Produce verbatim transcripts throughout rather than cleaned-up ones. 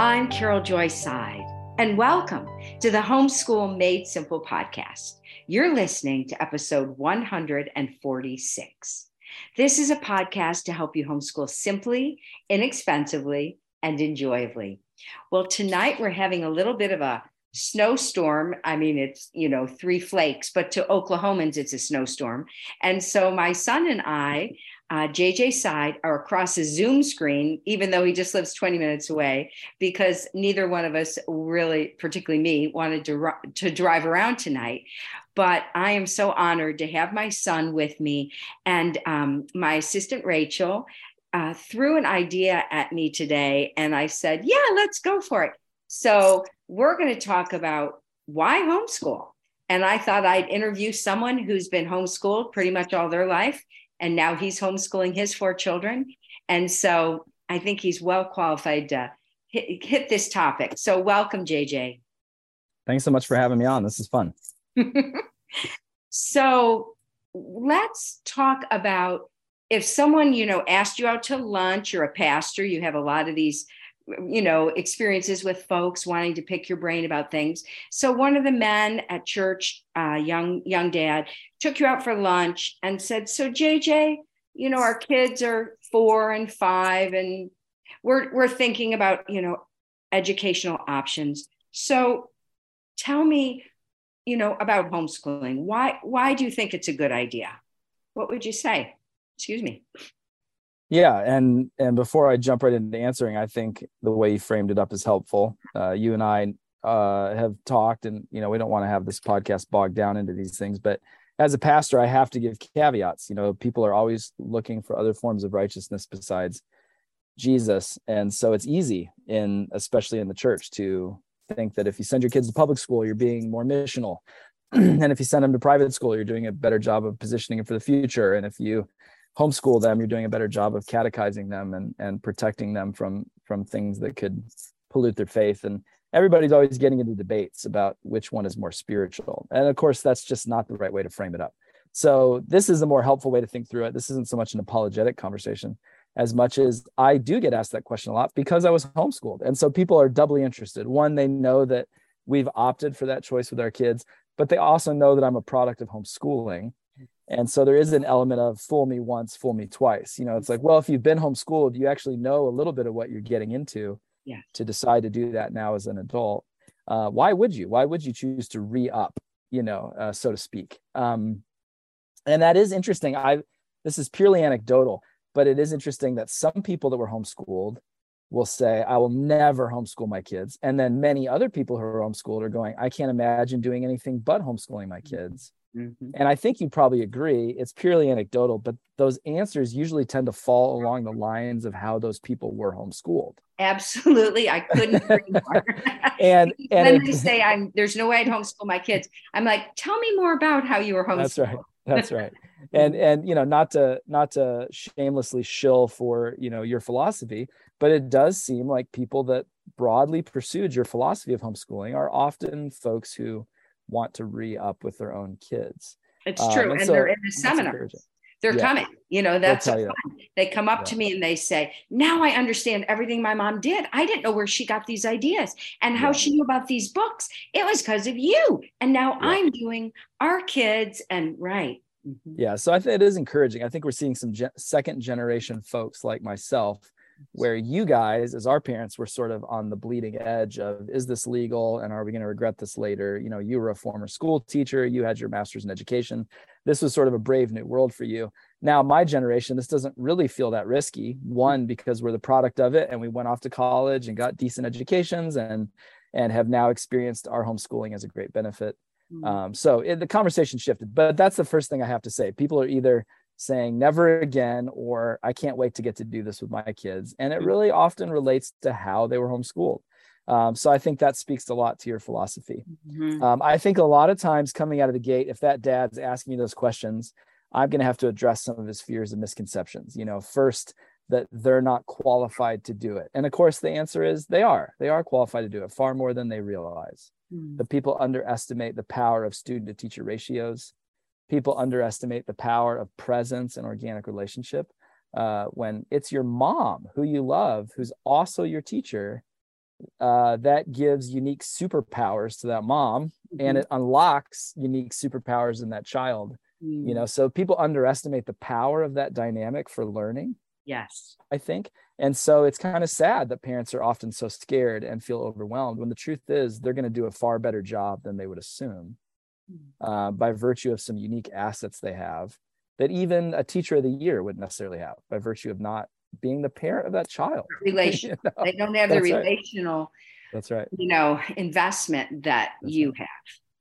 I'm Carol Joy Seid, and welcome to the Homeschool Made Simple podcast. You're listening to episode one hundred forty-six. This is a podcast to help you homeschool simply, inexpensively, and enjoyably. Well, tonight we're having a little bit of a snowstorm. I mean, it's, you know, three flakes, but to Oklahomans, it's a snowstorm. And so my son and I, uh, J J Seid, are across a Zoom screen, even though he just lives twenty minutes away, because neither one of us really, particularly me, wanted to, to drive around tonight. But I am so honored to have my son with me. And um, my assistant, Rachel, uh, threw an idea at me today. And I said, yeah, let's go for it. So we're going to talk about why homeschool. And I thought I'd interview someone who's been homeschooled pretty much all their life. And now he's homeschooling his four children. And so I think he's well qualified to hit, hit this topic. So welcome, J J. Thanks so much for having me on. This is fun. So let's talk about if someone, you know, asked you out to lunch, you're a pastor, you have a lot of these, you know, experiences with folks wanting to pick your brain about things. So one of the men at church, uh, young, young dad, took you out for lunch and said, so J J, you know, our kids are four and five, and we're, we're thinking about, you know, educational options. So tell me, you know, about homeschooling. Why, why do you think it's a good idea? What would you say? Excuse me. Yeah. And, and before I jump right into answering, I think the way you framed it up is helpful. Uh, you and I uh, have talked, and, you know, we don't want to have this podcast bogged down into these things, but as a pastor, I have to give caveats. You know, people are always looking for other forms of righteousness besides Jesus. And so it's easy, in, especially in the church, to think that if you send your kids to public school, you're being more missional. And if you send them to private school, you're doing a better job of positioning them for the future. And if you homeschool them, you're doing a better job of catechizing them and, and protecting them from, from things that could pollute their faith. And everybody's always getting into debates about which one is more spiritual. And of course, that's just not the right way to frame it up. So this is a more helpful way to think through it. This isn't so much an apologetic conversation as much as I do get asked that question a lot because I was homeschooled. And so people are doubly interested. One, they know that we've opted for that choice with our kids, but they also know that I'm a product of homeschooling. And so there is an element of fool me once, fool me twice. You know, it's like, well, if you've been homeschooled, you actually know a little bit of what you're getting into. Yeah. To decide to do that now as an adult. Uh, why would you? Why would you choose to re-up, you know, uh, so to speak? Um, and that is interesting. I This is purely anecdotal, but it is interesting that some people that were homeschooled will say, I will never homeschool my kids. And then many other people who are homeschooled are going, I can't imagine doing anything but homeschooling my kids. Mm-hmm. And I think you probably agree, it's purely anecdotal, but those answers usually tend to fall along the lines of how those people were homeschooled. Absolutely. I couldn't agree more. and, and when it, they say, I'm, there's no way I'd homeschool my kids, I'm like, tell me more about how you were homeschooled. That's right. That's right. And, and, you know, not to, not to shamelessly shill for, you know, your philosophy, but it does seem like people that broadly pursued your philosophy of homeschooling are often folks who want to re-up with their own kids. It's true. Um, and, and so, they're in the seminars. They're yeah. coming, you know, that's so fun. That. They come up yeah. to me and they say, now I understand everything my mom did. I didn't know where she got these ideas and how yeah. she knew about these books. It was because of you. And now yeah. I'm doing our kids and right. Mm-hmm. Yeah. So I think it is encouraging. I think we're seeing some ge- second generation folks like myself, where you guys, as our parents, were sort of on the bleeding edge of, is this legal? And are we going to regret this later? You know, you were a former school teacher, you had your master's in education. This was sort of a brave new world for you. Now, my generation, this doesn't really feel that risky. One, because we're the product of it and we went off to college and got decent educations and, and have now experienced our homeschooling as a great benefit. Mm-hmm. Um, so it, the conversation shifted, but that's the first thing I have to say. People are either saying never again, or I can't wait to get to do this with my kids. And it really often relates to how they were homeschooled. Um, so I think that speaks a lot to your philosophy. Mm-hmm. Um, I think a lot of times coming out of the gate, if that dad's asking you those questions, I'm going to have to address some of his fears and misconceptions. You know, first, that they're not qualified to do it. And of course, the answer is they are. They are qualified to do it far more than they realize. Mm-hmm. The people underestimate the power of student to teacher ratios. People underestimate the power of presence and organic relationship. Uh, when it's your mom who you love, who's also your teacher, uh, that gives unique superpowers to that mom, mm-hmm. and it unlocks unique superpowers in that child. Mm-hmm. You know, so people underestimate the power of that dynamic for learning. Yes, I think. And so it's kind of sad that parents are often so scared and feel overwhelmed when the truth is they're going to do a far better job than they would assume uh, by virtue of some unique assets they have that even a teacher of the year wouldn't necessarily have by virtue of not being the parent of that child. Relation. You know? They don't have That's the relational, right. That's right. You know, investment that That's you right. have.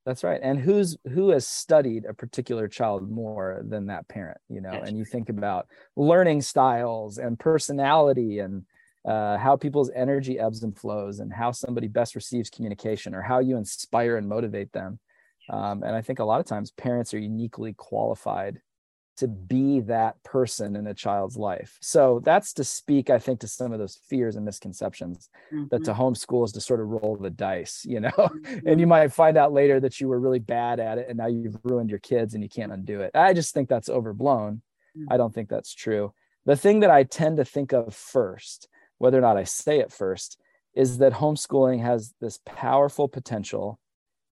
That's right. And who's who has studied a particular child more than that parent, you know, That's and you think about learning styles and personality and uh, how people's energy ebbs and flows and how somebody best receives communication or how you inspire and motivate them. Um, and I think a lot of times parents are uniquely qualified to be that person in a child's life. So that's to speak, I think, to some of those fears and misconceptions mm-hmm. that to homeschool is to sort of roll the dice, you know, mm-hmm. and you might find out later that you were really bad at it and now you've ruined your kids and you can't undo it. I just think that's overblown. Mm-hmm. I don't think that's true. The thing that I tend to think of first, whether or not I say it first, is that homeschooling has this powerful potential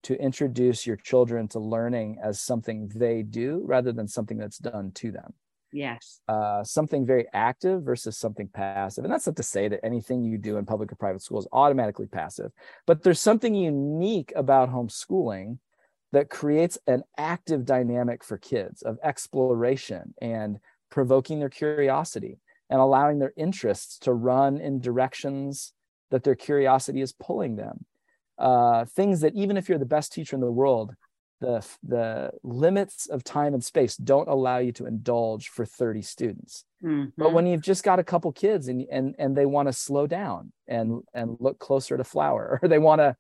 to introduce your children to learning as something they do rather than something that's done to them. Yes. Uh, something very active versus something passive. And that's not to say that anything you do in public or private school is automatically passive, but there's something unique about homeschooling that creates an active dynamic for kids of exploration and provoking their curiosity and allowing their interests to run in directions that their curiosity is pulling them. Uh, things that even if you're the best teacher in the world, the, the limits of time and space don't allow you to indulge for thirty students. Mm-hmm. But when you've just got a couple kids and, and, and they want to slow down and, and look closer to flower, or they want to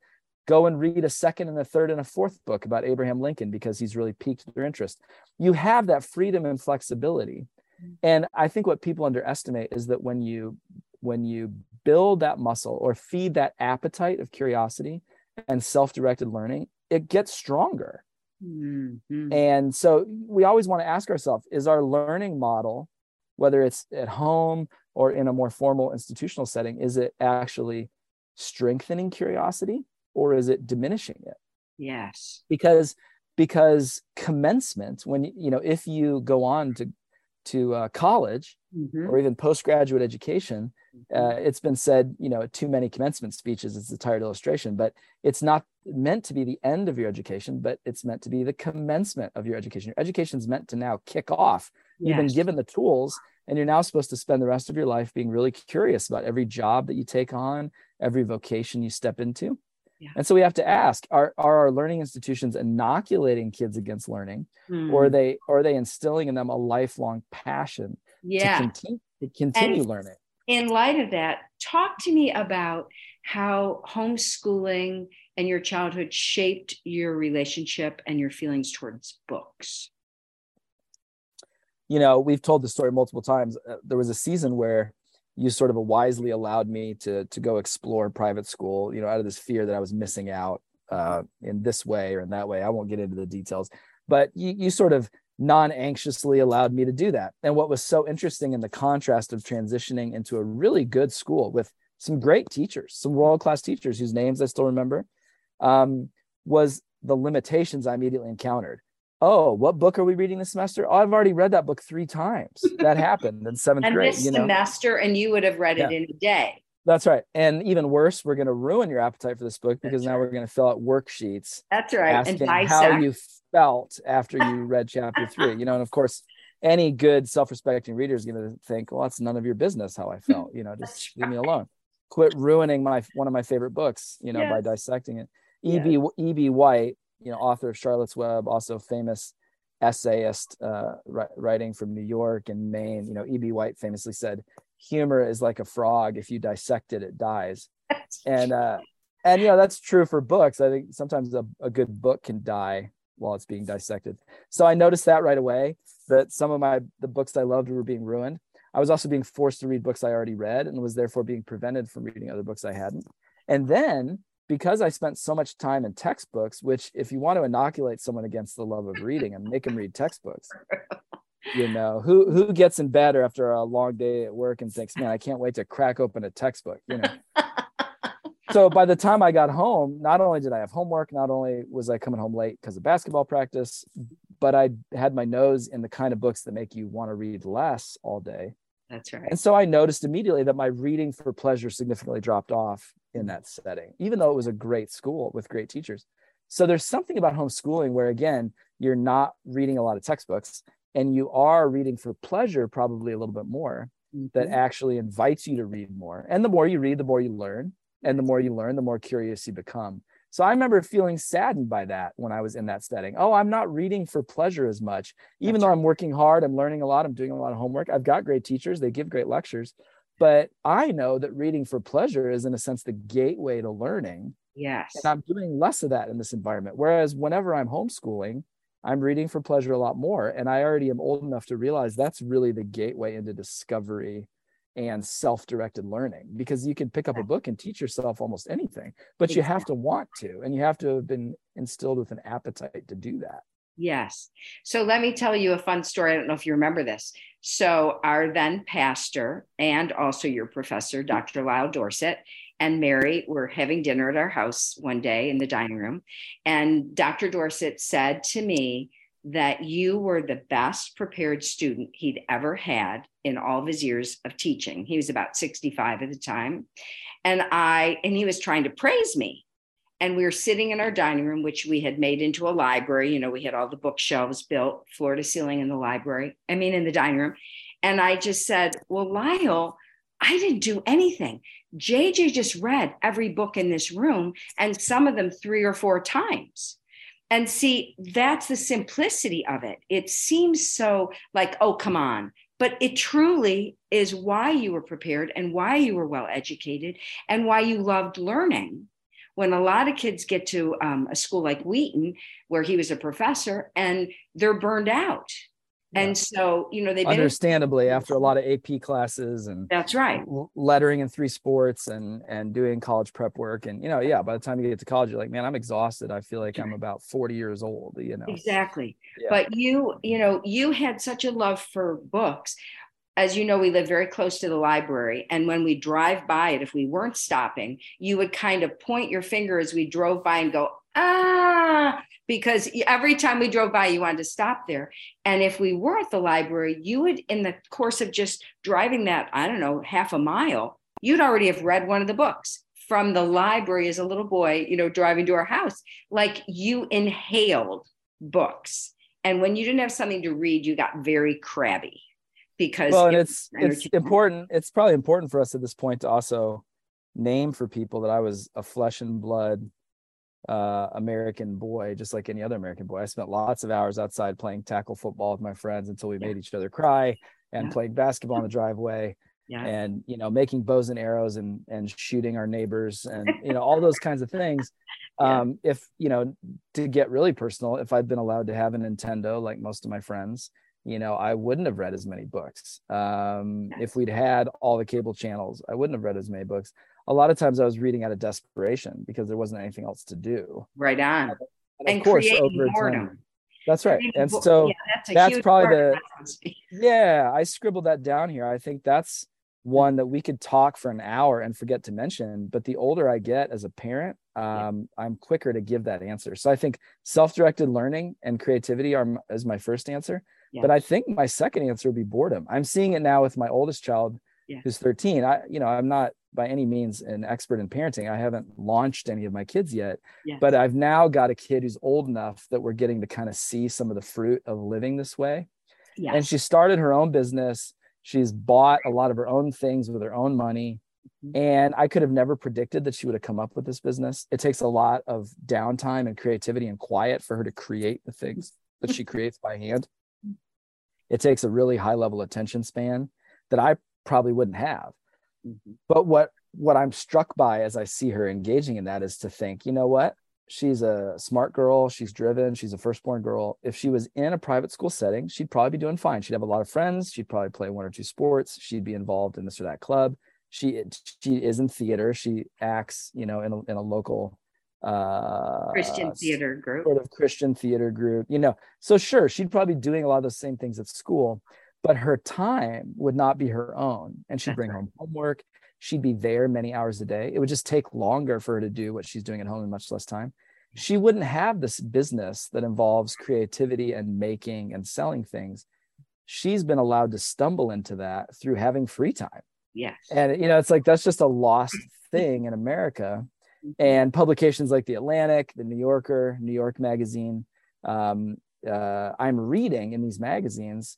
go and read a second and a third and a fourth book about Abraham Lincoln because he's really piqued their interest, you have that freedom and flexibility. And I think what people underestimate is that when you when you build that muscle or feed that appetite of curiosity and self-directed learning, it gets stronger. Mm-hmm. And so we always want to ask ourselves, is our learning model, whether it's at home or in a more formal institutional setting, is it actually strengthening curiosity or is it diminishing it? Yes. Because, because commencement, when, you know, if you go on to to uh, college mm-hmm. or even postgraduate education, uh, it's been said, you know, too many commencement speeches is the tired illustration, but it's not meant to be the end of your education, but it's meant to be the commencement of your education. Your education is meant to now kick off. Yes. You've been given the tools and you're now supposed to spend the rest of your life being really curious about every job that you take on, every vocation you step into. Yeah. And so we have to ask, are, are our learning institutions inoculating kids against learning mm. or are they, are they instilling in them a lifelong passion yeah. to continue, to continue and learning? In light of that, talk to me about how homeschooling and your childhood shaped your relationship and your feelings towards books. You know, we've told the story multiple times. Uh, there was a season where you sort of wisely allowed me to, to go explore private school, you know, out of this fear that I was missing out uh, in this way or in that way. I won't get into the details, but you, you sort of non-anxiously allowed me to do that. And what was so interesting in the contrast of transitioning into a really good school with some great teachers, some world-class teachers whose names I still remember, um, was the limitations I immediately encountered. Oh, what book are we reading this semester? Oh, I've already read that book three times. That happened in seventh and grade. And this you know? semester, and you would have read yeah. it in a day. That's right. And even worse, we're going to ruin your appetite for this book because That's now right. we're going to fill out worksheets. That's right. Asking and dissect. How you felt after you read chapter three. You know, and of course, any good self-respecting reader is going to think, well, it's none of your business how I felt. You know, just leave right. me alone. Quit ruining my one of my favorite books, you know, yes. by dissecting it. E B Yes. E B White, you know, author of Charlotte's Web, also famous essayist, uh, writing from New York and Maine. You know, E B White famously said, humor is like a frog. If you dissect it, it dies. And, uh, and you know, that's true for books. I think sometimes a, a good book can die while it's being dissected. So I noticed that right away, that some of my the books I loved were being ruined. I was also being forced to read books I already read and was therefore being prevented from reading other books I hadn't. And then because I spent so much time in textbooks, which if you want to inoculate someone against the love of reading and make them read textbooks, you know, who who gets in bed after a long day at work and thinks, man, I can't wait to crack open a textbook, you know? So by the time I got home, not only did I have homework, not only was I coming home late because of basketball practice, but I had my nose in the kind of books that make you want to read less all day. That's right. And so I noticed immediately that my reading for pleasure significantly dropped off in that setting, even though it was a great school with great teachers. So there's something about homeschooling where, again, you're not reading a lot of textbooks and you are reading for pleasure probably a little bit more, mm-hmm. that actually invites you to read more. And the more you read, the more you learn. And the more you learn, the more curious you become. So I remember feeling saddened by that when I was in that setting. Oh, I'm not reading for pleasure as much, even That's though right. I'm working hard, I'm learning a lot, I'm doing a lot of homework. I've got great teachers, they give great lectures, but I know that reading for pleasure is in a sense the gateway to learning. Yes. And I'm doing less of that in this environment. Whereas whenever I'm homeschooling, I'm reading for pleasure a lot more. And I already am old enough to realize that's really the gateway into discovery and self-directed learning, because you can pick up a book and teach yourself almost anything, but exactly. you have to want to, and you have to have been instilled with an appetite to do that. Yes. So let me tell you a fun story. I don't know if you remember this. So our then pastor and also your professor, Doctor Lyle Dorsett, and Mary were having dinner at our house one day in the dining room. And Doctor Dorsett said to me that you were the best prepared student he'd ever had in all of his years of teaching. He was about sixty-five at the time. And I, and he was trying to praise me. And we were sitting in our dining room, which we had made into a library. You know, we had all the bookshelves built floor to ceiling in the library, I mean, in the dining room. And I just said, well, Lyle, I didn't do anything. J J just read every book in this room, and some of them three or four times. And see, that's the simplicity of it. It seems so like, oh, come on. But it truly is why you were prepared and why you were well-educated and why you loved learning. When a lot of kids get to um, a school like Wheaton, where he was a professor, and they're burned out. Yeah. And so, you know, they've understandably been- after a lot of A P classes and that's right. lettering in three sports and, and doing college prep work. And, you know, yeah, by the time you get to college, you're like, man, I'm exhausted. I feel like I'm about forty years old, you know? Exactly. Yeah. But you, you know, you had such a love for books. As you know, we live very close to the library. And when we drive by it, if we weren't stopping, you would kind of point your finger as we drove by and go, ah, because every time we drove by, you wanted to stop there. And if we were at the library, you would, in the course of just driving that, I don't know, half a mile, you'd already have read one of the books from the library as a little boy, you know, driving to our house. Like you inhaled books. And when you didn't have something to read, you got very crabby because. Well, and it it's, it's important. It's probably important for us at this point to also name for people that I was a flesh and blood uh American boy, just like any other American boy. I spent lots of hours outside playing tackle football with my friends until we yeah. made each other cry, and yeah. played basketball in the driveway, yeah. and you know, making bows and arrows and and shooting our neighbors, and you know, all those kinds of things. yeah. Um if you know, to get really personal, if I'd been allowed to have a Nintendo like most of my friends, you know, I wouldn't have read as many books. Um yeah. If we'd had all the cable channels, I wouldn't have read as many books. A lot of times I was reading out of desperation because there wasn't anything else to do. Right on. And, and of course, over time. That's right. And so yeah, that's, that's probably the, yeah, I scribbled that down here. I think that's one that we could talk for an hour and forget to mention. But the older I get as a parent, um, yeah. I'm quicker to give that answer. So I think self-directed learning and creativity are is my first answer. Yeah. But I think my second answer would be boredom. I'm seeing it now with my oldest child, yeah. who's thirteen. I, you know, I'm not by any means an expert in parenting. I haven't launched any of my kids yet, yes. but I've now got a kid who's old enough that we're getting to kind of see some of the fruit of living this way. Yes. And she started her own business. She's bought a lot of her own things with her own money. Mm-hmm. And I could have never predicted that she would have come up with this business. It takes a lot of downtime and creativity and quiet for her to create the things that she creates by hand. It takes a really high level attention span that I probably wouldn't have. But what what I'm struck by as I see her engaging in that is to think, you know what? She's a smart girl. She's driven. She's a firstborn girl. If she was in a private school setting, she'd probably be doing fine. She'd have a lot of friends. She'd probably play one or two sports. She'd be involved in this or that club. She she is in theater. She acts, you know, in a, in a local uh, Christian theater group, sort of Christian theater group, you know. So sure, she'd probably be doing a lot of those same things at school. But her time would not be her own. And she'd bring home homework. she'd be there many hours a day. It would just take longer for her to do what she's doing at home in much less time. She wouldn't have this business that involves creativity and making and selling things. She's been allowed to stumble into that through having free time. Yes. And, you know, it's like, that's just a lost thing in America. And publications like The Atlantic, The New Yorker, New York Magazine, um, uh, I'm reading in these magazines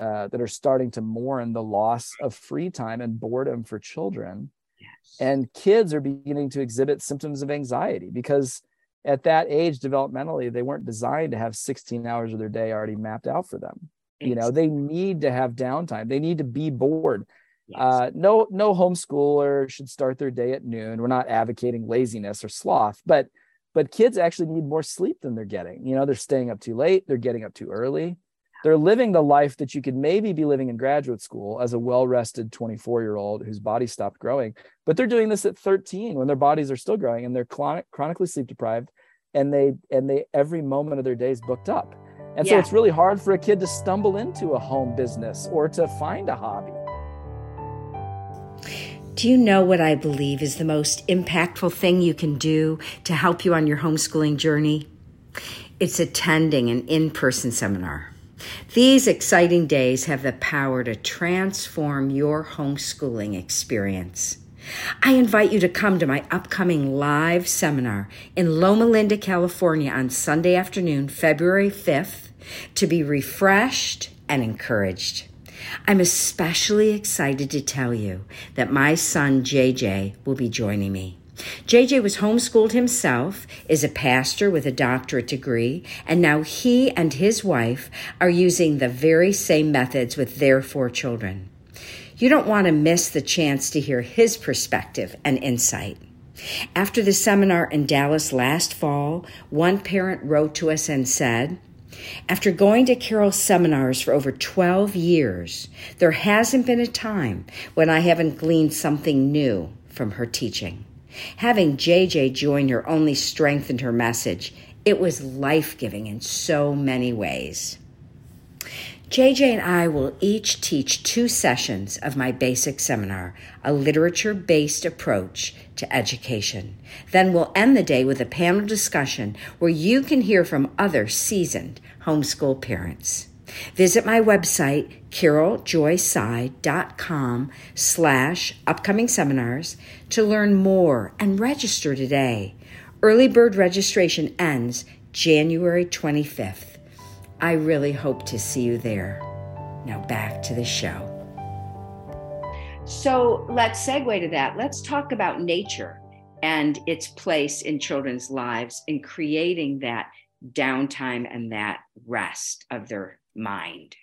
uh, that are starting to mourn the loss of free time and boredom for children. Yes. And kids are beginning to exhibit symptoms of anxiety because at that age, developmentally, they weren't designed to have sixteen hours of their day already mapped out for them. You know, they need to have downtime. They need to be bored. Yes. Uh, no, no homeschooler should start their day at noon. We're not advocating laziness or sloth, but, but kids actually need more sleep than they're getting. You know, they're staying up too late. They're getting up too early. They're living the life that you could maybe be living in graduate school as a well-rested twenty-four-year-old whose body stopped growing, but they're doing this at thirteen when their bodies are still growing and they're chronic, chronically sleep deprived. And they, and they, every moment of their day is booked up. And yeah. so it's really hard for a kid to stumble into a home business or to find a hobby. Do you know what I believe is the most impactful thing you can do to help you on your homeschooling journey? It's attending an in-person seminar. These exciting days have the power to transform your homeschooling experience. I invite you to come to my upcoming live seminar in Loma Linda, California on Sunday afternoon, February fifth, to be refreshed and encouraged. I'm especially excited to tell you that my son, J J, will be joining me. J J was homeschooled himself, is a pastor with a doctorate degree, and now he and his wife are using the very same methods with their four children. You don't want to miss the chance to hear his perspective and insight. After the seminar in Dallas last fall, one parent wrote to us and said, "After going to Carol's seminars for over twelve years, there hasn't been a time when I haven't gleaned something new from her teaching. Having J J join her only strengthened her message. It was life-giving in so many ways." J J and I will each teach two sessions of my basic seminar, a literature-based approach to education. Then we'll end the day with a panel discussion where you can hear from other seasoned homeschool parents. Visit my website, caroljoyseid.com slash upcoming seminars to learn more and register today. Early bird registration ends January twenty-fifth. I really hope to see you there. Now back to the show. So let's segue to that. Let's talk about nature and its place in children's lives in creating that downtime and that rest of their mind.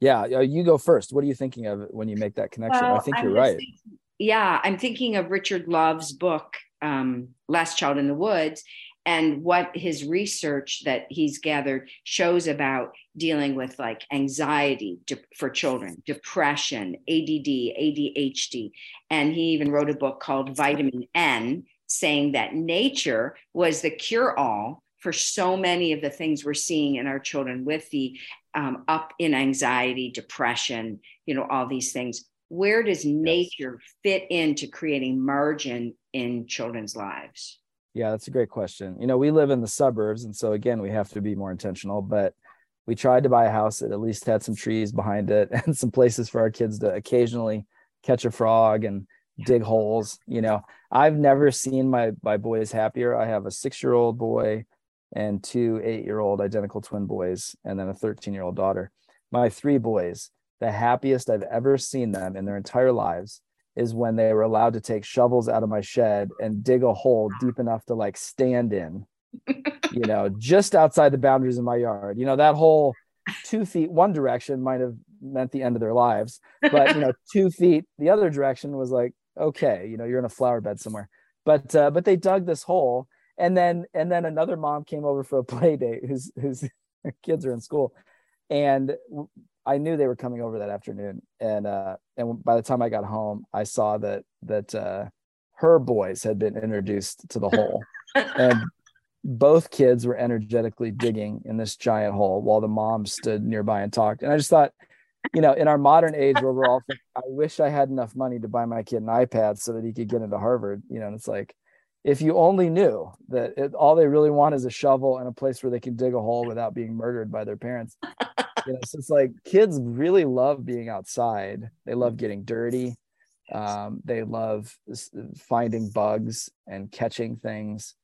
Yeah, you go first. What are you thinking of when you make that connection? Well, I think I'm you're right. Thinking, yeah, I'm thinking of Richard Louv's book, um, Last Child in the Woods, and what his research that he's gathered shows about dealing with like anxiety de- for children, depression, A D D, A D H D. And he even wrote a book called Vitamin N, saying that nature was the cure-all for so many of the things we're seeing in our children with the um, up in anxiety, depression, you know, all these things. Where does nature fit into creating margin in children's lives? Yeah, that's a great question. You know, we live in the suburbs, and so again, we have to be more intentional, but we tried to buy a house that at least had some trees behind it and some places for our kids to occasionally catch a frog and yeah. dig holes. You know, I've never seen my, my boys happier. I have a six-year-old boy and two eight-year-old identical twin boys, and then a thirteen-year-old daughter. My three boys, the happiest I've ever seen them in their entire lives is when they were allowed to take shovels out of my shed and dig a hole deep enough to like stand in, you know, just outside the boundaries of my yard. You know, that whole two feet one direction might have meant the end of their lives, but, you know, two feet the other direction was like, okay, you know, you're in a flower bed somewhere. But uh, but they dug this hole, and then and then another mom came over for a play date whose whose kids are in school, and I knew they were coming over that afternoon. And, uh, and by the time I got home, I saw that, that, uh, her boys had been introduced to the hole, and both kids were energetically digging in this giant hole while the mom stood nearby and talked. And I just thought, you know, in our modern age where we're all thinking, I wish I had enough money to buy my kid an iPad so that he could get into Harvard, you know, and it's like, if you only knew that it, all they really want is a shovel and a place where they can dig a hole without being murdered by their parents. You know, so it's like kids really love being outside. They love getting dirty. Um, they love finding bugs and catching things.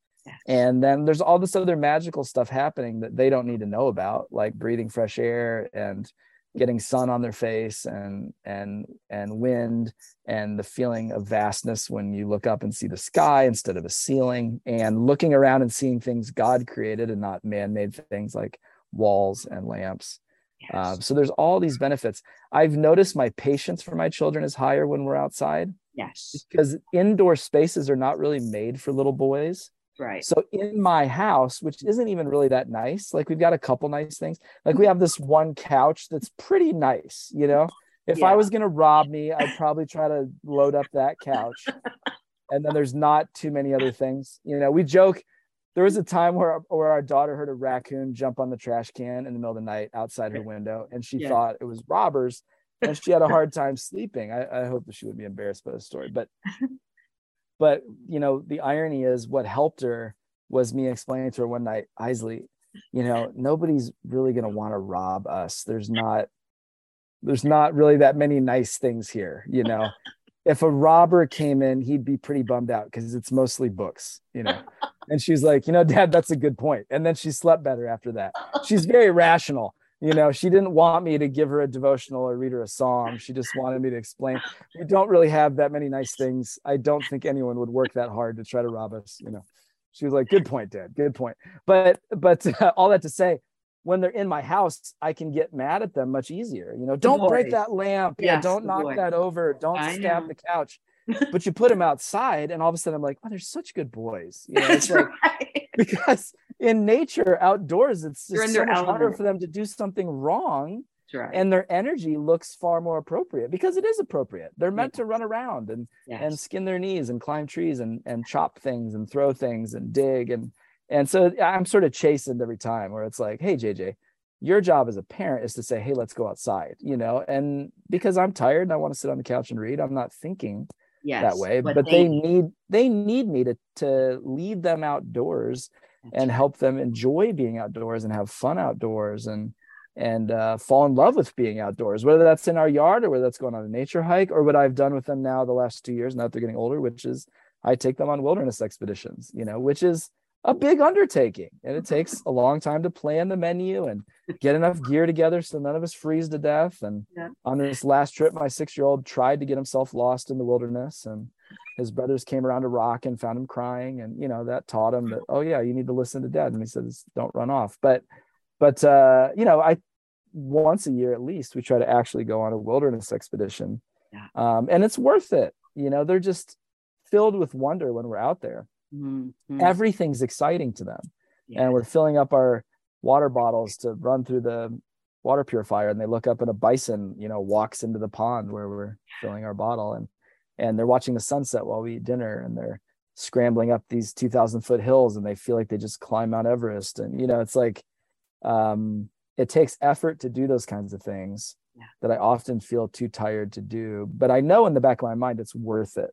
And then there's all this other magical stuff happening that they don't need to know about, like breathing fresh air and getting sun on their face and and and wind and the feeling of vastness when you look up and see the sky instead of a ceiling, and looking around and seeing things God created and not man-made things like walls and lamps. Yes. Um, so there's all these benefits. I've noticed my patience for my children is higher when we're outside. Yes. Because indoor spaces are not really made for little boys. Right. So in my house, which isn't even really that nice, like we've got a couple nice things. Like we have this one couch that's pretty nice. You know, if yeah. I was going to rob me, I'd probably try to load up that couch. And then there's not too many other things. You know, we joke. There was a time where, where our daughter heard a raccoon jump on the trash can in the middle of the night outside her window. And she yeah. thought it was robbers, and she had a hard time sleeping. I, I hope that she would be embarrassed by the story, but But, you know, the irony is what helped her was me explaining to her one night, Isley, you know, nobody's really going to want to rob us. There's not, there's not really that many nice things here. You know, if a robber came in, he'd be pretty bummed out because it's mostly books, you know. And she's like, you know, Dad, that's a good point. And then she slept better after that. She's very rational. You know, she didn't want me to give her a devotional or read her a psalm. She just wanted me to explain. We don't really have that many nice things. I don't think anyone would work that hard to try to rob us. You know, she was like, good point, Dad. Good point. But but uh, all that to say, when they're in my house, I can get mad at them much easier. You know, don't break that lamp. Yes, you know, don't knock boy. that over. Don't I stab know. the couch. But you put them outside, and all of a sudden I'm like, oh, they're such good boys. You know, it's like, right. Because in nature, outdoors, it's just so much harder for them to do something wrong. Right. And their energy looks far more appropriate because it is appropriate. They're meant yeah. to run around and, yes. and skin their knees and climb trees and, and chop things and throw things and dig. And, and so I'm sort of chastened every time where it's like, hey, J J, your job as a parent is to say, hey, let's go outside, you know, and because I'm tired and I want to sit on the couch and read, I'm not thinking Yes, that way, but, but they, they need they need me to to lead them outdoors and help them enjoy being outdoors and have fun outdoors and and uh, fall in love with being outdoors, whether that's in our yard or whether that's going on a nature hike or what I've done with them now the last two years now that they're getting older, which is I take them on wilderness expeditions, you know, which is a big undertaking, and it takes a long time to plan the menu and get enough gear together so none of us freeze to death. And yeah. on this last trip, my six-year-old tried to get himself lost in the wilderness, and his brothers came around a rock and found him crying. And, you know, that taught him that, oh yeah, you need to listen to Dad. And he says, don't run off. But, but, uh, you know, I, once a year, at least we try to actually go on a wilderness expedition. Yeah. Um, and it's worth it. You know, they're just filled with wonder when we're out there. Mm-hmm. Everything's exciting to them, yeah. and we're filling up our water bottles to run through the water purifier, and they look up and a bison, you know, walks into the pond where we're filling our bottle, and and they're watching the sunset while we eat dinner, and they're scrambling up these two thousand foot hills, and they feel like they just climbed Mount Everest. And you know, it's like um it takes effort to do those kinds of things yeah. that I often feel too tired to do, but I know in the back of my mind it's worth it.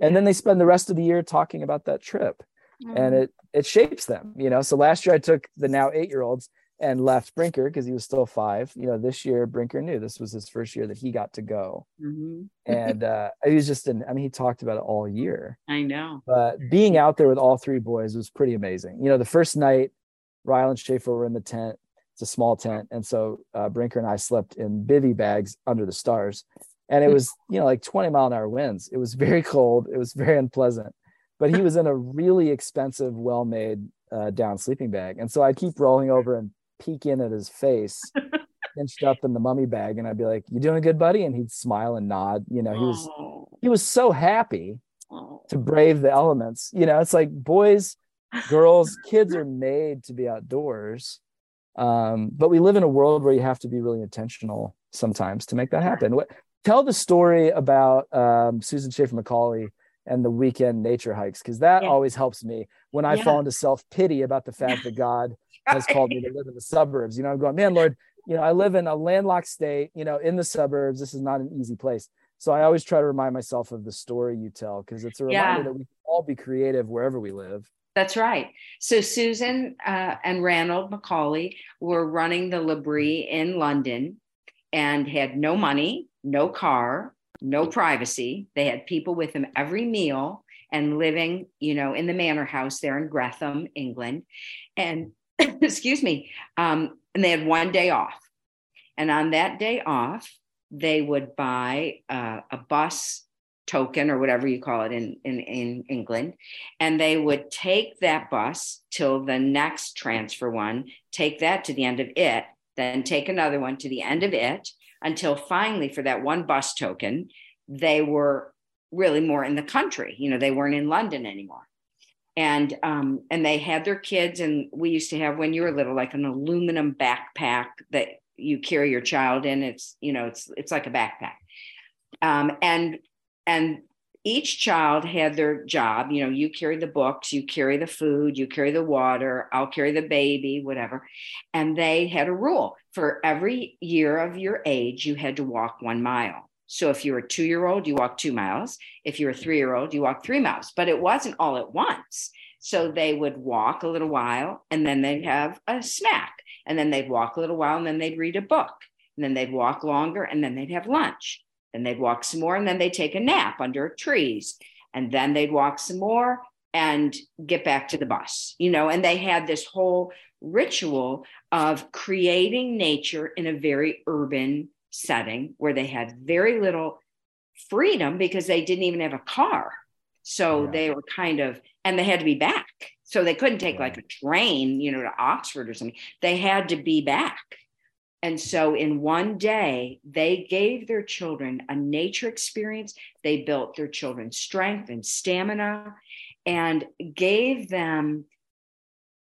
And then they spend the rest of the year talking about that trip, mm-hmm. and it, it shapes them, you know? So last year I took the now eight-year-olds and left Brinker because he was still five, you know. This year Brinker knew this was his first year that he got to go. Mm-hmm. And uh, he was just in, I mean, he talked about it all year. I know. But being out there with all three boys was pretty amazing. You know, the first night Ryle and Schaefer were in the tent. It's a small tent. And so uh, Brinker and I slept in bivy bags under the stars. And it was, you know, like twenty mile an hour winds. It was very cold. It was very unpleasant, but he was in a really expensive, well-made uh, down sleeping bag. And so I'd keep rolling over and peek in at his face, pinched up in the mummy bag. And I'd be like, you doing good, buddy? And he'd smile and nod. You know, he was, Aww. he was so happy to brave the elements. You know, it's like boys, girls, kids are made to be outdoors. Um, but we live in a world where you have to be really intentional sometimes to make that happen. What, Tell the story about um, Susan Schaefer Macaulay and the weekend nature hikes, because that yeah. always helps me when I yeah. fall into self-pity about the fact that God right. has called me to live in the suburbs. You know, I'm going, man, Lord, you know, I live in a landlocked state, you know, in the suburbs. This is not an easy place. So I always try to remind myself of the story you tell, because it's a reminder yeah. that we can all be creative wherever we live. That's right. So Susan uh, and Ranald Macaulay were running the L'Abri in London and had no money, no car, no privacy. They had people with them every meal and living, you know, in the manor house there in Gretham, England. And excuse me. Um, and they had one day off. And on that day off, they would buy uh, a bus token or whatever you call it in, in, in England. And they would take that bus till the next transfer one, take that to the end of it, then take another one to the end of it, until finally for that one bus token, they were really more in the country. You know, they weren't in London anymore. And, um, and they had their kids. And we used to have, when you were little, like an aluminum backpack that you carry your child in. It's, you know, it's, it's like a backpack. Um, and, And each child had their job. You know, you carry the books, you carry the food, you carry the water, I'll carry the baby, whatever. And they had a rule for every year of your age, you had to walk one mile. So if you were a two-year-old, you walk two miles. If you were a three-year-old, you walk three miles, but it wasn't all at once. So they would walk a little while and then they'd have a snack, and then they'd walk a little while and then they'd read a book, and then they'd walk longer and then they'd have lunch. And they'd walk some more, and then they'd take a nap under trees, and then they'd walk some more and get back to the bus, you know, and they had this whole ritual of creating nature in a very urban setting where they had very little freedom because they didn't even have a car. So yeah. they were kind of, and they had to be back. So they couldn't take right. like a train, you know, to Oxford or something. They had to be back. And so in one day, they gave their children a nature experience. They built their children's strength and stamina and gave them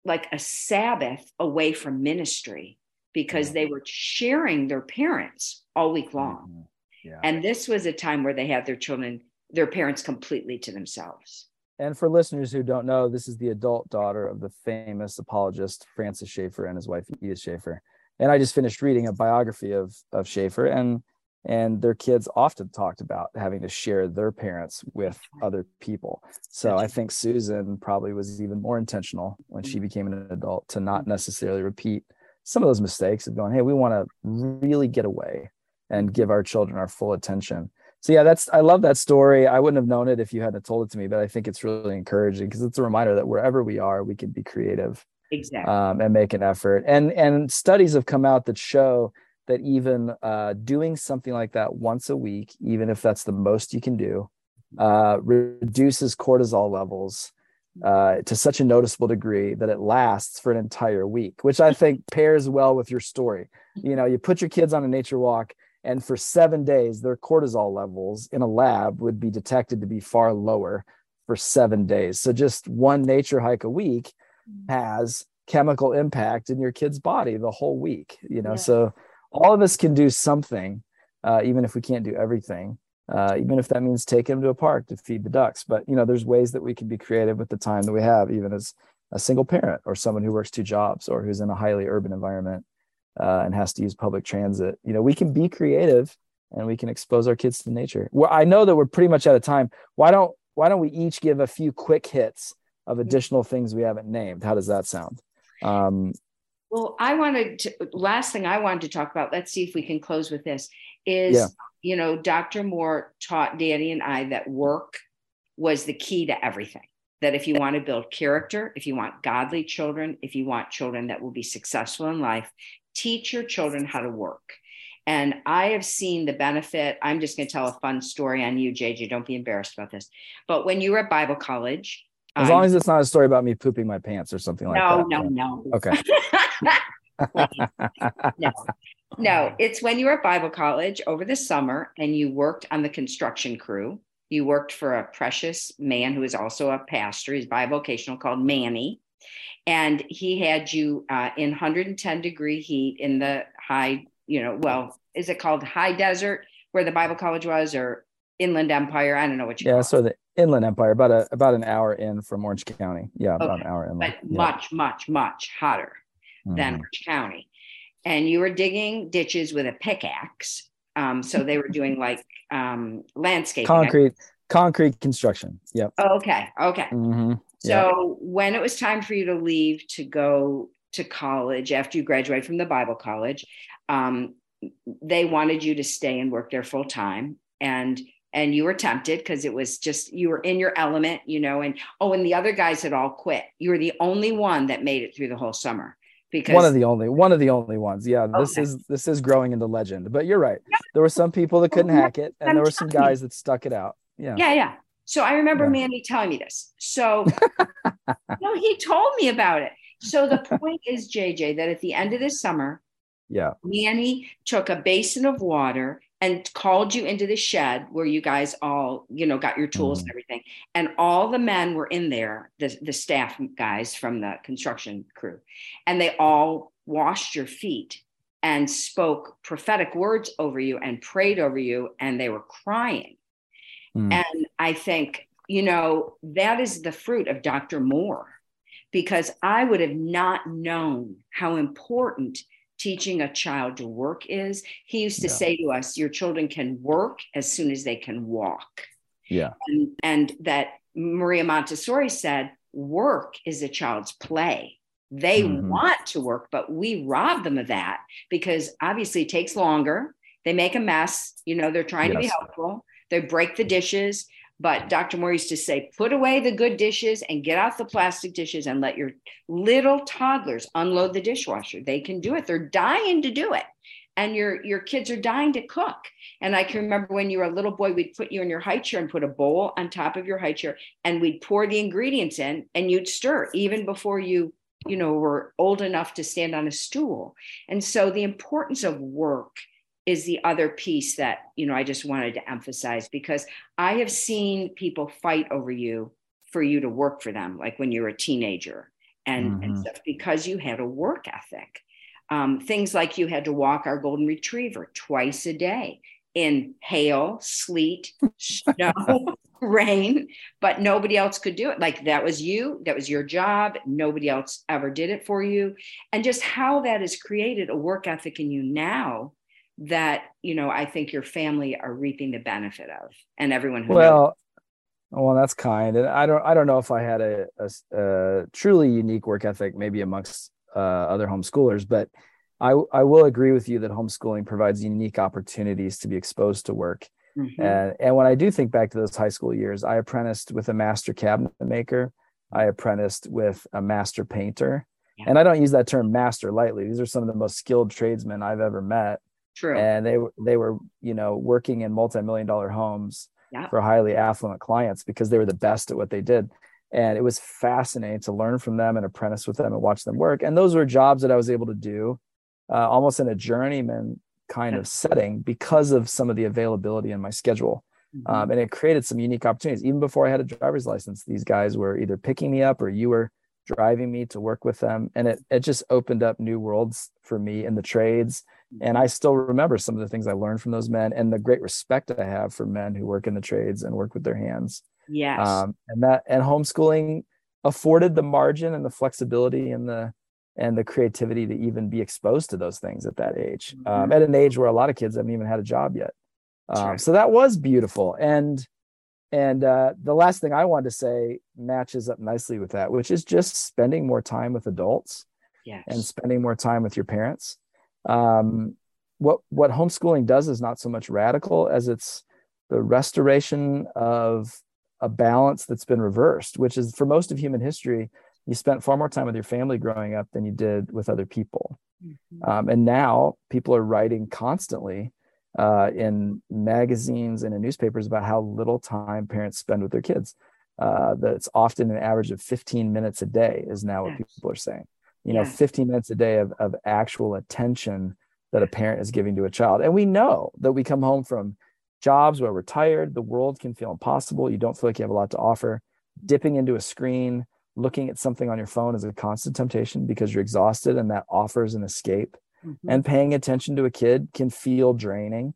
like a Sabbath away from ministry, because yeah. they were sharing their parents all week long. Mm-hmm. Yeah. And this was a time where they had their children, their parents completely to themselves. And for listeners who don't know, this is the adult daughter of the famous apologist, Francis Schaeffer, and his wife, Edith Schaeffer. And I just finished reading a biography of of Schaefer, and and their kids often talked about having to share their parents with other people. So I think Susan probably was even more intentional when she became an adult to not necessarily repeat some of those mistakes of going, hey, we want to really get away and give our children our full attention. So yeah, that's I love that story. I wouldn't have known it if you hadn't told it to me, but I think it's really encouraging because it's a reminder that wherever we are, we can be creative. Exactly. Um, and make an effort. And and studies have come out that show that even uh, doing something like that once a week, even if that's the most you can do, uh, reduces cortisol levels uh, to such a noticeable degree that it lasts for an entire week, which I think pairs well with your story. You know, you put your kids on a nature walk, and for seven days, their cortisol levels in a lab would be detected to be far lower for seven days. So just one nature hike a week has chemical impact in your kid's body the whole week, you know, yeah. So all of us can do something, uh, even if we can't do everything, uh, even if that means take him to a park to feed the ducks. But, you know, there's ways that we can be creative with the time that we have, even as a single parent or someone who works two jobs or who's in a highly urban environment uh, and has to use public transit. You know, we can be creative and we can expose our kids to nature. Well, I know that we're pretty much out of time. Why don't, why don't we each give a few quick hits of additional things we haven't named? How does that sound? Um, well, I wanted to, last thing I wanted to talk about, let's see if we can close with this, is, yeah. you know, Doctor Moore taught Danny and I that work was the key to everything. That if you want to build character, if you want godly children, if you want children that will be successful in life, teach your children how to work. And I have seen the benefit. I'm just going to tell a fun story on you, J J. Don't be embarrassed about this. But when you were at Bible college, As long um, as it's not a story about me pooping my pants or something like no, that. No, no, no. Okay. no, no. It's when you were at Bible college over the summer and you worked on the construction crew. You worked for a precious man who is also a pastor. He's bivocational, called Manny. And he had you uh, in one hundred ten degree heat in the high, you know, well, is it called high desert where the Bible college was, or Inland Empire? I don't know what you yeah, call so it. The- Inland Empire, about a about an hour in from Orange County. Yeah, about okay. an hour in. But yeah. much, much, much hotter mm. than Orange County. and you were digging ditches with a pickaxe. Um, so they were doing like um, landscaping. Concrete, concrete construction. Yep. Okay. Okay. Mm-hmm. So yeah. When it was time for you to leave to go to college after you graduated from the Bible college, um, they wanted you to stay and work there full time. And and you were tempted because it was just, you were in your element, you know, and oh, and the other guys had all quit. You were the only one that made it through the whole summer. Because one of the only one of the only ones. Yeah, this okay. is this is growing into legend. But you're right. There were some people that couldn't hack it, and there were some guys that stuck it out. Yeah. Yeah, yeah. So I remember yeah. Manny telling me this. So no, he told me about it. So the point is, J J, that at the end of this summer, yeah, Manny took a basin of water and called you into the shed where you guys all, you know, got your tools mm. and everything. And all the men were in there, the, the staff guys from the construction crew, and they all washed your feet and spoke prophetic words over you and prayed over you, and they were crying. Mm. And I think, you know, that is the fruit of Doctor Moore, because I would have not known how important teaching a child to work is. He used to yeah. say to us, your children can work as soon as they can walk. Yeah. And, and that Maria Montessori said, work is a child's play. They mm-hmm. want to work, but we rob them of that because obviously it takes longer. They make a mess. You know, they're trying yes. to be helpful. They break the dishes. But Doctor Moore used to say, put away the good dishes and get out the plastic dishes and let your little toddlers unload the dishwasher. They can do it. They're dying to do it. And your, your kids are dying to cook. And I can remember when you were a little boy, we'd put you in your high chair and put a bowl on top of your high chair, and we'd pour the ingredients in and you'd stir even before you, you know, were old enough to stand on a stool. And so the importance of work is the other piece that, you know, I just wanted to emphasize, because I have seen people fight over you for you to work for them, like when you were a teenager and, mm-hmm. and stuff, because you had a work ethic. Um, things like you had to walk our golden retriever twice a day in hail, sleet, snow, rain, but nobody else could do it. Like that was you, that was your job. Nobody else ever did it for you. And just how that has created a work ethic in you now that, you know, I think your family are reaping the benefit of, and everyone who well knows. Well, that's kind. And I don't I don't know if I had a, a, a truly unique work ethic maybe amongst uh, other homeschoolers, but I I will agree with you that homeschooling provides unique opportunities to be exposed to work. Mm-hmm. And and when I do think back to those high school years, I apprenticed with a master cabinet maker. I apprenticed with a master painter. Yeah. And I don't use that term master lightly. These are some of the most skilled tradesmen I've ever met. True. And they were, they were, you know, working in multi-million dollar homes yeah. for highly affluent clients because they were the best at what they did. And it was fascinating to learn from them and apprentice with them and watch them work. And those were jobs that I was able to do uh, almost in a journeyman kind yeah. of setting because of some of the availability in my schedule. Mm-hmm. Um, and it created some unique opportunities. Even before I had a driver's license, these guys were either picking me up or you were driving me to work with them. And it, it just opened up new worlds for me in the trades. And I still remember some of the things I learned from those men and the great respect I have for men who work in the trades and work with their hands. Yes. Um, and that, and homeschooling afforded the margin and the flexibility and the, and the creativity to even be exposed to those things at that age, mm-hmm. um, at an age where a lot of kids haven't even had a job yet. Um, right. So that was beautiful. And, and uh, the last thing I wanted to say matches up nicely with that, which is just spending more time with adults yes. and spending more time with your parents. Um, what, what homeschooling does is not so much radical as it's the restoration of a balance that's been reversed, which is for most of human history, you spent far more time with your family growing up than you did with other people. Mm-hmm. Um, and now people are writing constantly, uh, in magazines and in newspapers about how little time parents spend with their kids. Uh, that it's often an average of fifteen minutes a day is now what people are saying. You know, yeah. fifteen minutes a day of, of actual attention that a parent is giving to a child. And we know that we come home from jobs where we're tired, the world can feel impossible. You don't feel like you have a lot to offer. Dipping into a screen, looking at something on your phone is a constant temptation because you're exhausted and that offers an escape. Mm-hmm. And paying attention to a kid can feel draining.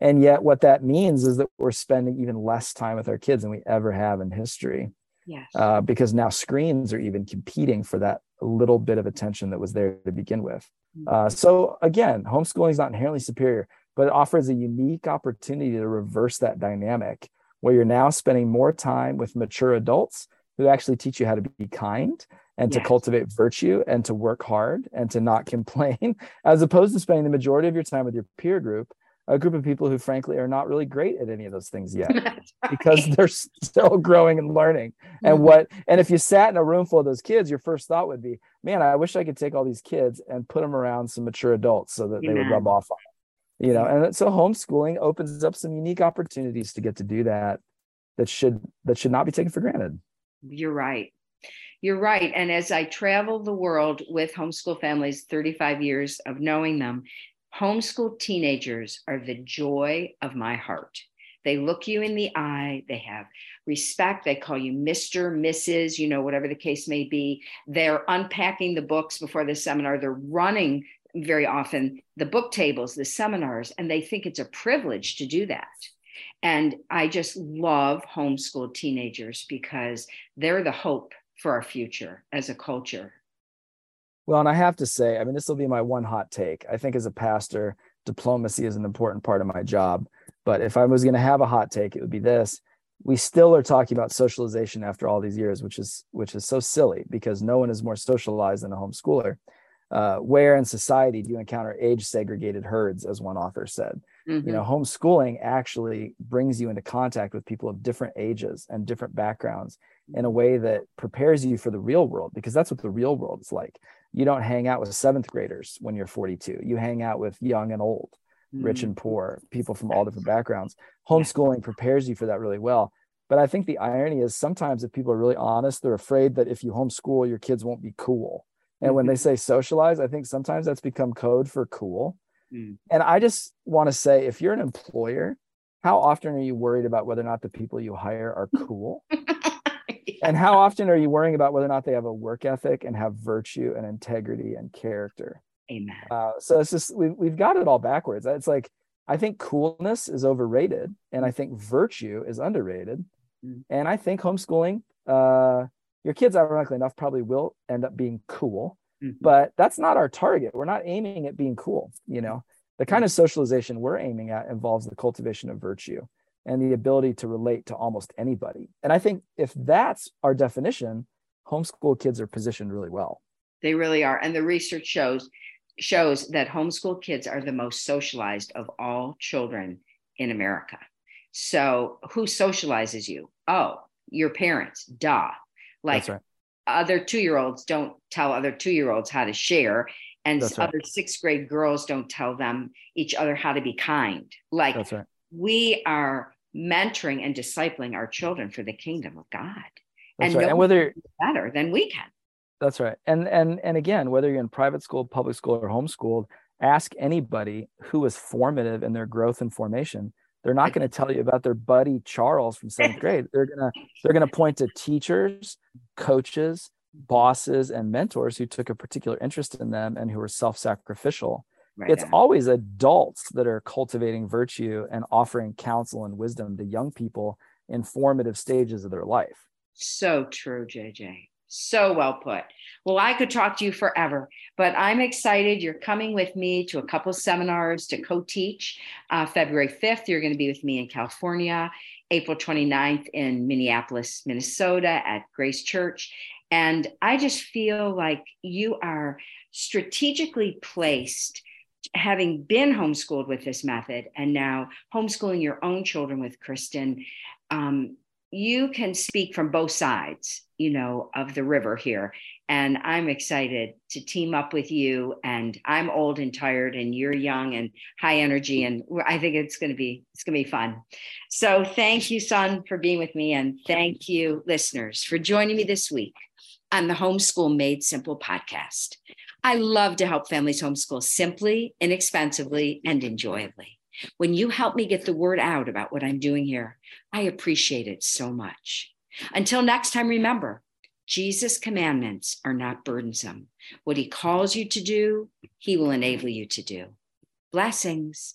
And yet what that means is that we're spending even less time with our kids than we ever have in history. Yes. Uh, because now screens are even competing for that little bit of attention that was there to begin with. Uh, so again, homeschooling is not inherently superior, but it offers a unique opportunity to reverse that dynamic where you're now spending more time with mature adults who actually teach you how to be kind and yes. to cultivate virtue and to work hard and to not complain, as opposed to spending the majority of your time with your peer group, a group of people who frankly are not really great at any of those things yet because they're still growing and learning. And what, and if you sat in a room full of those kids, your first thought would be, man, I wish I could take all these kids and put them around some mature adults so that yeah. they would rub off on them, you know? And so homeschooling opens up some unique opportunities to get to do that. That should, that should not be taken for granted. You're right. You're right. And as I travel the world with homeschool families, thirty-five years of knowing them, homeschool teenagers are the joy of my heart. They look you in the eye. They have respect. They call you Mister, Missus, you know, whatever the case may be. They're unpacking the books before the seminar. They're running very often the book tables, the seminars, and they think it's a privilege to do that. And I just love homeschool teenagers because they're the hope for our future as a culture. Well, and I have to say, I mean, this will be my one hot take. I think as a pastor, diplomacy is an important part of my job. But if I was going to have a hot take, it would be this. We still are talking about socialization after all these years, which is which is so silly because no one is more socialized than a homeschooler. Uh, where in society do you encounter age-segregated herds, as one author said? Mm-hmm. You know, homeschooling actually brings you into contact with people of different ages and different backgrounds in a way that prepares you for the real world, because that's what the real world is like. You don't hang out with seventh graders when you're forty-two. You hang out with young and old, mm-hmm. rich and poor, people from all different backgrounds. Homeschooling prepares you for that really well. But I think the irony is sometimes if people are really honest, they're afraid that if you homeschool, your kids won't be cool. And mm-hmm. when they say socialize, I think sometimes that's become code for cool. Mm. And I just want to say, if you're an employer, how often are you worried about whether or not the people you hire are cool? And how often are you worrying about whether or not they have a work ethic and have virtue and integrity and character? Amen. Uh, so it's just, we've, we've got it all backwards. It's like, I think coolness is overrated. And I think virtue is underrated. Mm-hmm. And I think homeschooling, uh, your kids, ironically enough, probably will end up being cool. Mm-hmm. But that's not our target. We're not aiming at being cool. You know, the kind of socialization we're aiming at involves the cultivation of virtue and the ability to relate to almost anybody. And I think if that's our definition, homeschool kids are positioned really well. They really are. And the research shows shows that homeschool kids are the most socialized of all children in America. So who socializes you? Oh, your parents, duh. Like right. Other two-year-olds don't tell other two-year-olds how to share. And right. other sixth grade girls don't tell them each other how to be kind. Like that's right. We are mentoring and discipling our children for the kingdom of God. That's and right. no and whether can do better than we can. That's right. And and and again, whether you're in private school, public school, or homeschooled, ask anybody who was formative in their growth and formation. They're not going to tell you about their buddy Charles from seventh grade. They're gonna they're gonna point to teachers, coaches, bosses, and mentors who took a particular interest in them and who were self-sacrificial. Right it's on. Always adults that are cultivating virtue and offering counsel and wisdom to young people in formative stages of their life. So true, J J. So well put. Well, I could talk to you forever, but I'm excited. You're coming with me to a couple seminars to co-teach. Uh, February fifth, you're going to be with me in California, April twenty-ninth in Minneapolis, Minnesota at Grace Church. And I just feel like you are strategically placed, having been homeschooled with this method and now homeschooling your own children with Kristen, um, you can speak from both sides, you know, of the river here. And I'm excited to team up with you, and I'm old and tired and you're young and high energy. And I think it's going to be, it's going to be fun. So thank you, son, for being with me. And thank you listeners for joining me this week on the Homeschool Made Simple podcast. I love to help families homeschool simply, inexpensively, and enjoyably. When you help me get the word out about what I'm doing here, I appreciate it so much. Until next time, remember, Jesus' commandments are not burdensome. What he calls you to do, he will enable you to do. Blessings.